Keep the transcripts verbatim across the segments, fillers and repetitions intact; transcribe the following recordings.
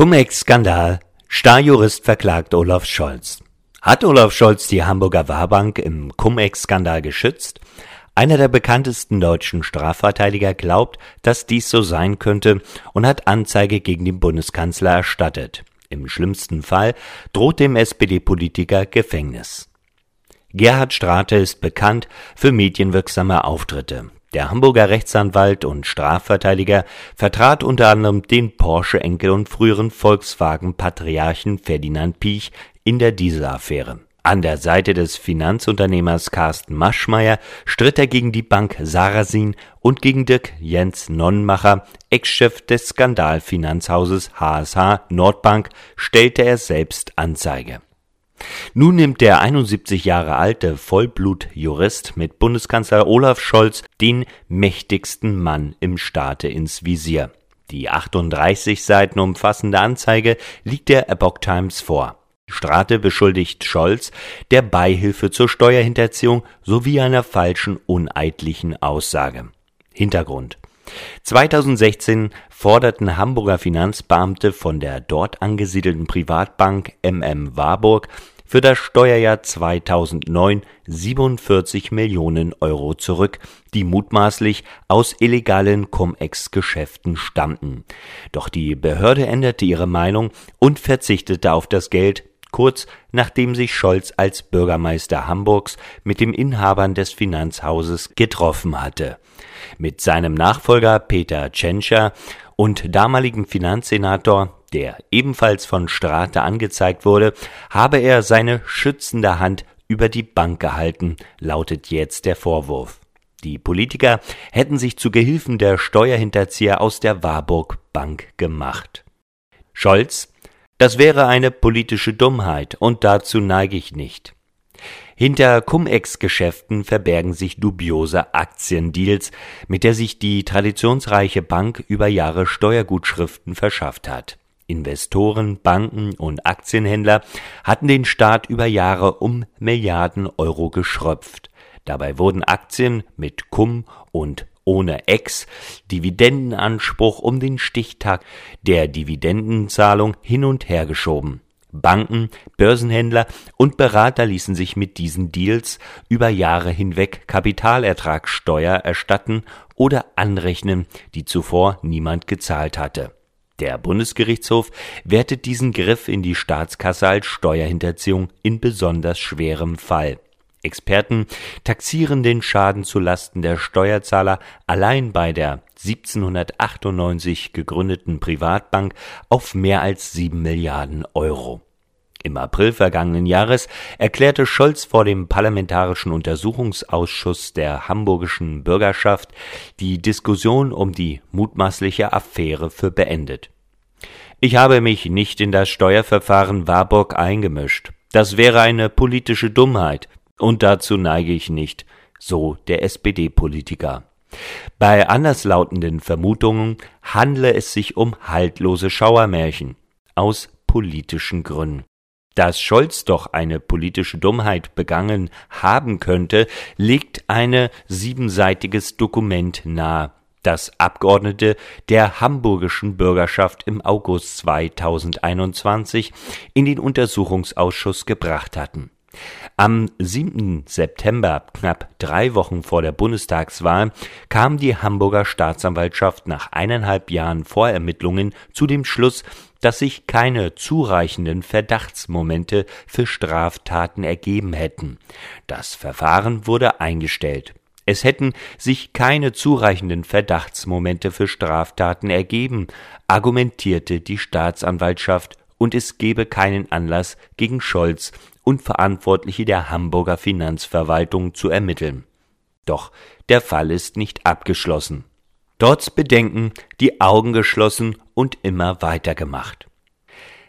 Cum-Ex-Skandal. Starjurist verklagt Olaf Scholz. Hat Olaf Scholz die Hamburger Warburg im Cum-Ex-Skandal geschützt? Einer der bekanntesten deutschen Strafverteidiger glaubt, dass dies so sein könnte und hat Anzeige gegen den Bundeskanzler erstattet. Im schlimmsten Fall droht dem S P D-Politiker Gefängnis. Gerhard Strate ist bekannt für medienwirksame Auftritte. Der Hamburger Rechtsanwalt und Strafverteidiger vertrat unter anderem den Porsche-Enkel und früheren Volkswagen-Patriarchen Ferdinand Piech in der Dieselaffäre. An der Seite des Finanzunternehmers Carsten Maschmeyer stritt er gegen die Bank Sarasin und gegen Dirk Jens Nonnenmacher, Ex-Chef des Skandalfinanzhauses H S H Nordbank, stellte er selbst Anzeige. Nun nimmt der einundsiebzig Jahre alte Vollblutjurist mit Bundeskanzler Olaf Scholz den mächtigsten Mann im Staate ins Visier. Die achtunddreißig Seiten umfassende Anzeige liegt der Epoch Times vor. Strate beschuldigt Scholz der Beihilfe zur Steuerhinterziehung sowie einer falschen, uneidlichen Aussage. Hintergrund: zweitausendsechzehn forderten Hamburger Finanzbeamte von der dort angesiedelten Privatbank M M Warburg für das Steuerjahr zweitausendneun siebenundvierzig Millionen Euro zurück, die mutmaßlich aus illegalen Cum-Ex-Geschäften stammten. Doch die Behörde änderte ihre Meinung und verzichtete auf das Geld, kurz nachdem sich Scholz als Bürgermeister Hamburgs mit den Inhabern des Finanzhauses getroffen hatte. Mit seinem Nachfolger Peter Tschentscher und damaligen Finanzsenator, der ebenfalls von Strate angezeigt wurde, habe er seine schützende Hand über die Bank gehalten, lautet jetzt der Vorwurf. Die Politiker hätten sich zu Gehilfen der Steuerhinterzieher aus der Warburg Bank gemacht. Scholz: Das wäre eine politische Dummheit und dazu neige ich nicht. Hinter Cum-Ex-Geschäften verbergen sich dubiose Aktiendeals, mit der sich die traditionsreiche Bank über Jahre Steuergutschriften verschafft hat. Investoren, Banken und Aktienhändler hatten den Staat über Jahre um Milliarden Euro geschröpft. Dabei wurden Aktien mit Cum und ohne Ex-Dividendenanspruch um den Stichtag der Dividendenzahlung hin und her geschoben. Banken, Börsenhändler und Berater ließen sich mit diesen Deals über Jahre hinweg Kapitalertragssteuer erstatten oder anrechnen, die zuvor niemand gezahlt hatte. Der Bundesgerichtshof wertet diesen Griff in die Staatskasse als Steuerhinterziehung in besonders schwerem Fall. Experten taxieren den Schaden zu Lasten der Steuerzahler allein bei der siebzehnhundertachtundneunzig gegründeten Privatbank auf mehr als sieben Milliarden Euro. Im April vergangenen Jahres erklärte Scholz vor dem Parlamentarischen Untersuchungsausschuss der hamburgischen Bürgerschaft die Diskussion um die mutmaßliche Affäre für beendet. Ich habe mich nicht in das Steuerverfahren Warburg eingemischt. Das wäre eine politische Dummheit. Und dazu neige ich nicht, so der S P D-Politiker. Bei anderslautenden Vermutungen handle es sich um haltlose Schauermärchen aus politischen Gründen. Dass Scholz doch eine politische Dummheit begangen haben könnte, legt ein siebenseitiges Dokument nahe, das Abgeordnete der hamburgischen Bürgerschaft im August zweitausendeinundzwanzig in den Untersuchungsausschuss gebracht hatten. Am siebten September, knapp drei Wochen vor der Bundestagswahl, kam die Hamburger Staatsanwaltschaft nach eineinhalb Jahren Vorermittlungen zu dem Schluss, dass sich keine zureichenden Verdachtsmomente für Straftaten ergeben hätten. Das Verfahren wurde eingestellt. Es hätten sich keine zureichenden Verdachtsmomente für Straftaten ergeben, argumentierte die Staatsanwaltschaft, und es gebe keinen Anlass, gegen Scholz und Verantwortliche der Hamburger Finanzverwaltung zu ermitteln. Doch der Fall ist nicht abgeschlossen. Trotz Bedenken die Augen geschlossen und immer weitergemacht.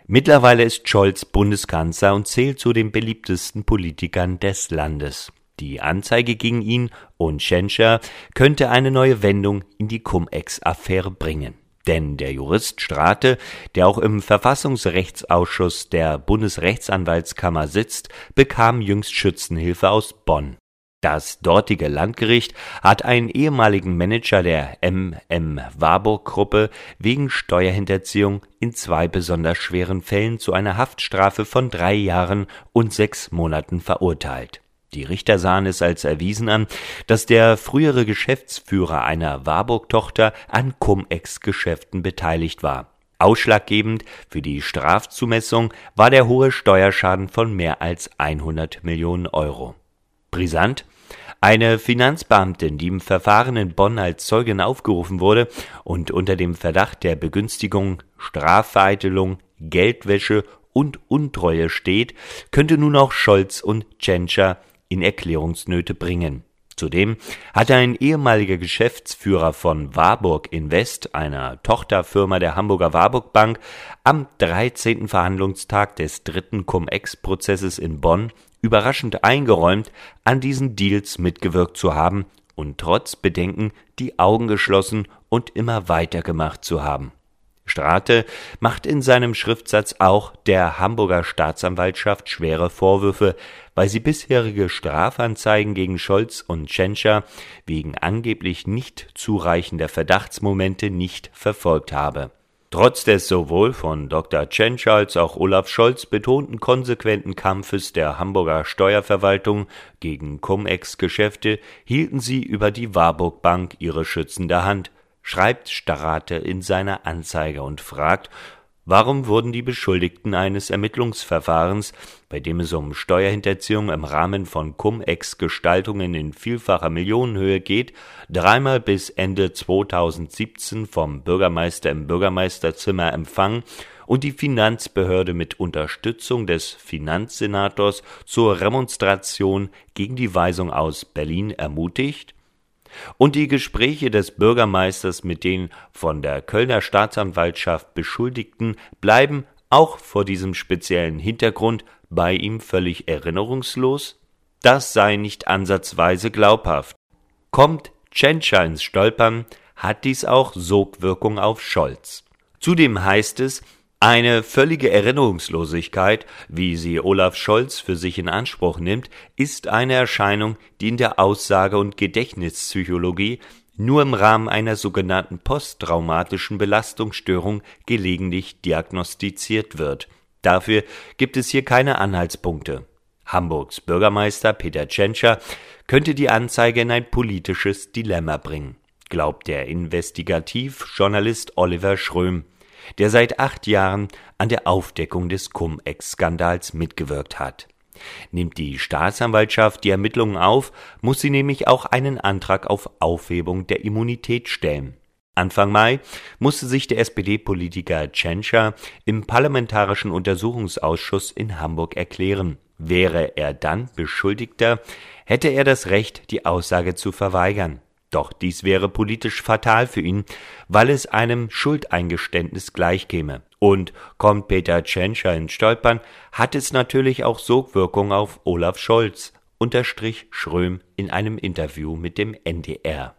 Mittlerweile ist Scholz Bundeskanzler und zählt zu den beliebtesten Politikern des Landes. Die Anzeige gegen ihn und Tschentscher könnte eine neue Wendung in die Cum-Ex-Affäre bringen. Denn der Jurist Strate, der auch im Verfassungsrechtsausschuss der Bundesrechtsanwaltskammer sitzt, bekam jüngst Schützenhilfe aus Bonn. Das dortige Landgericht hat einen ehemaligen Manager der M M Warburg-Gruppe wegen Steuerhinterziehung in zwei besonders schweren Fällen zu einer Haftstrafe von drei Jahren und sechs Monaten verurteilt. Die Richter sahen es als erwiesen an, dass der frühere Geschäftsführer einer Warburg-Tochter an Cum-Ex-Geschäften beteiligt war. Ausschlaggebend für die Strafzumessung war der hohe Steuerschaden von mehr als hundert Millionen Euro. Brisant? Eine Finanzbeamtin, die im Verfahren in Bonn als Zeugin aufgerufen wurde und unter dem Verdacht der Begünstigung, Strafvereitelung, Geldwäsche und Untreue steht, könnte nun auch Scholz und Tschentscher in Erklärungsnöte bringen. Zudem hatte ein ehemaliger Geschäftsführer von Warburg Invest, einer Tochterfirma der Hamburger Warburg Bank, am dreizehnten Verhandlungstag des dritten Cum-Ex-Prozesses in Bonn überraschend eingeräumt, an diesen Deals mitgewirkt zu haben und trotz Bedenken die Augen geschlossen und immer weitergemacht zu haben. Strate macht in seinem Schriftsatz auch der Hamburger Staatsanwaltschaft schwere Vorwürfe, weil sie bisherige Strafanzeigen gegen Scholz und Tschentscher wegen angeblich nicht zureichender Verdachtsmomente nicht verfolgt habe. Trotz des sowohl von Doktor Tschentscher als auch Olaf Scholz betonten konsequenten Kampfes der Hamburger Steuerverwaltung gegen Cum-Ex-Geschäfte hielten sie über die Warburg Bank ihre schützende Hand, schreibt Strate in seiner Anzeige und fragt, warum wurden die Beschuldigten eines Ermittlungsverfahrens, bei dem es um Steuerhinterziehung im Rahmen von Cum-Ex-Gestaltungen in vielfacher Millionenhöhe geht, dreimal bis Ende zweitausendsiebzehn vom Bürgermeister im Bürgermeisterzimmer empfangen und die Finanzbehörde mit Unterstützung des Finanzsenators zur Remonstration gegen die Weisung aus Berlin ermutigt? Und die Gespräche des Bürgermeisters mit den von der Kölner Staatsanwaltschaft Beschuldigten bleiben auch vor diesem speziellen Hintergrund bei ihm völlig erinnerungslos? Das sei nicht ansatzweise glaubhaft. Kommt Tschentscher ins Stolpern, hat dies auch Sogwirkung auf Scholz. Zudem heißt es, eine völlige Erinnerungslosigkeit, wie sie Olaf Scholz für sich in Anspruch nimmt, ist eine Erscheinung, die in der Aussage- und Gedächtnispsychologie nur im Rahmen einer sogenannten posttraumatischen Belastungsstörung gelegentlich diagnostiziert wird. Dafür gibt es hier keine Anhaltspunkte. Hamburgs Bürgermeister Peter Tschentscher könnte die Anzeige in ein politisches Dilemma bringen, glaubt der Investigativjournalist Oliver Schröm, der seit acht Jahren an der Aufdeckung des Cum-Ex-Skandals mitgewirkt hat. Nimmt die Staatsanwaltschaft die Ermittlungen auf, muss sie nämlich auch einen Antrag auf Aufhebung der Immunität stellen. Anfang Mai musste sich der S P D-Politiker Tschentscher im Parlamentarischen Untersuchungsausschuss in Hamburg erklären. Wäre er dann Beschuldigter, hätte er das Recht, die Aussage zu verweigern. Doch dies wäre politisch fatal für ihn, weil es einem Schuldeingeständnis gleichkäme. Und kommt Peter Tschentscher ins Stolpern, hat es natürlich auch Sogwirkung auf Olaf Scholz, unterstrich Schröm in einem Interview mit dem N D R.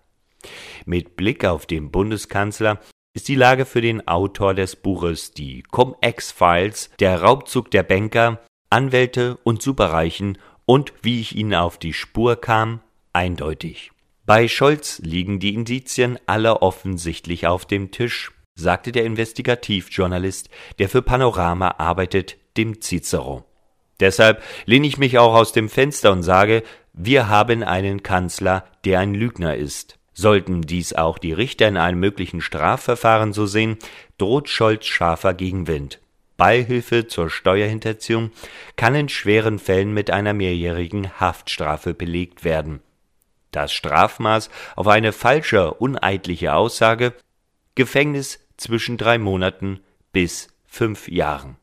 Mit Blick auf den Bundeskanzler ist die Lage für den Autor des Buches Die Cum-Ex-Files, der Raubzug der Banker, Anwälte und Superreichen und wie ich ihnen auf die Spur kam, eindeutig. Bei Scholz liegen die Indizien alle offensichtlich auf dem Tisch, sagte der Investigativjournalist, der für Panorama arbeitet, dem Cicero. Deshalb lehne ich mich auch aus dem Fenster und sage, wir haben einen Kanzler, der ein Lügner ist. Sollten dies auch die Richter in einem möglichen Strafverfahren so sehen, droht Scholz scharfer Gegenwind. Beihilfe zur Steuerhinterziehung kann in schweren Fällen mit einer mehrjährigen Haftstrafe belegt werden. Das Strafmaß auf eine falsche, uneidliche Aussage: Gefängnis zwischen drei Monaten bis fünf Jahren.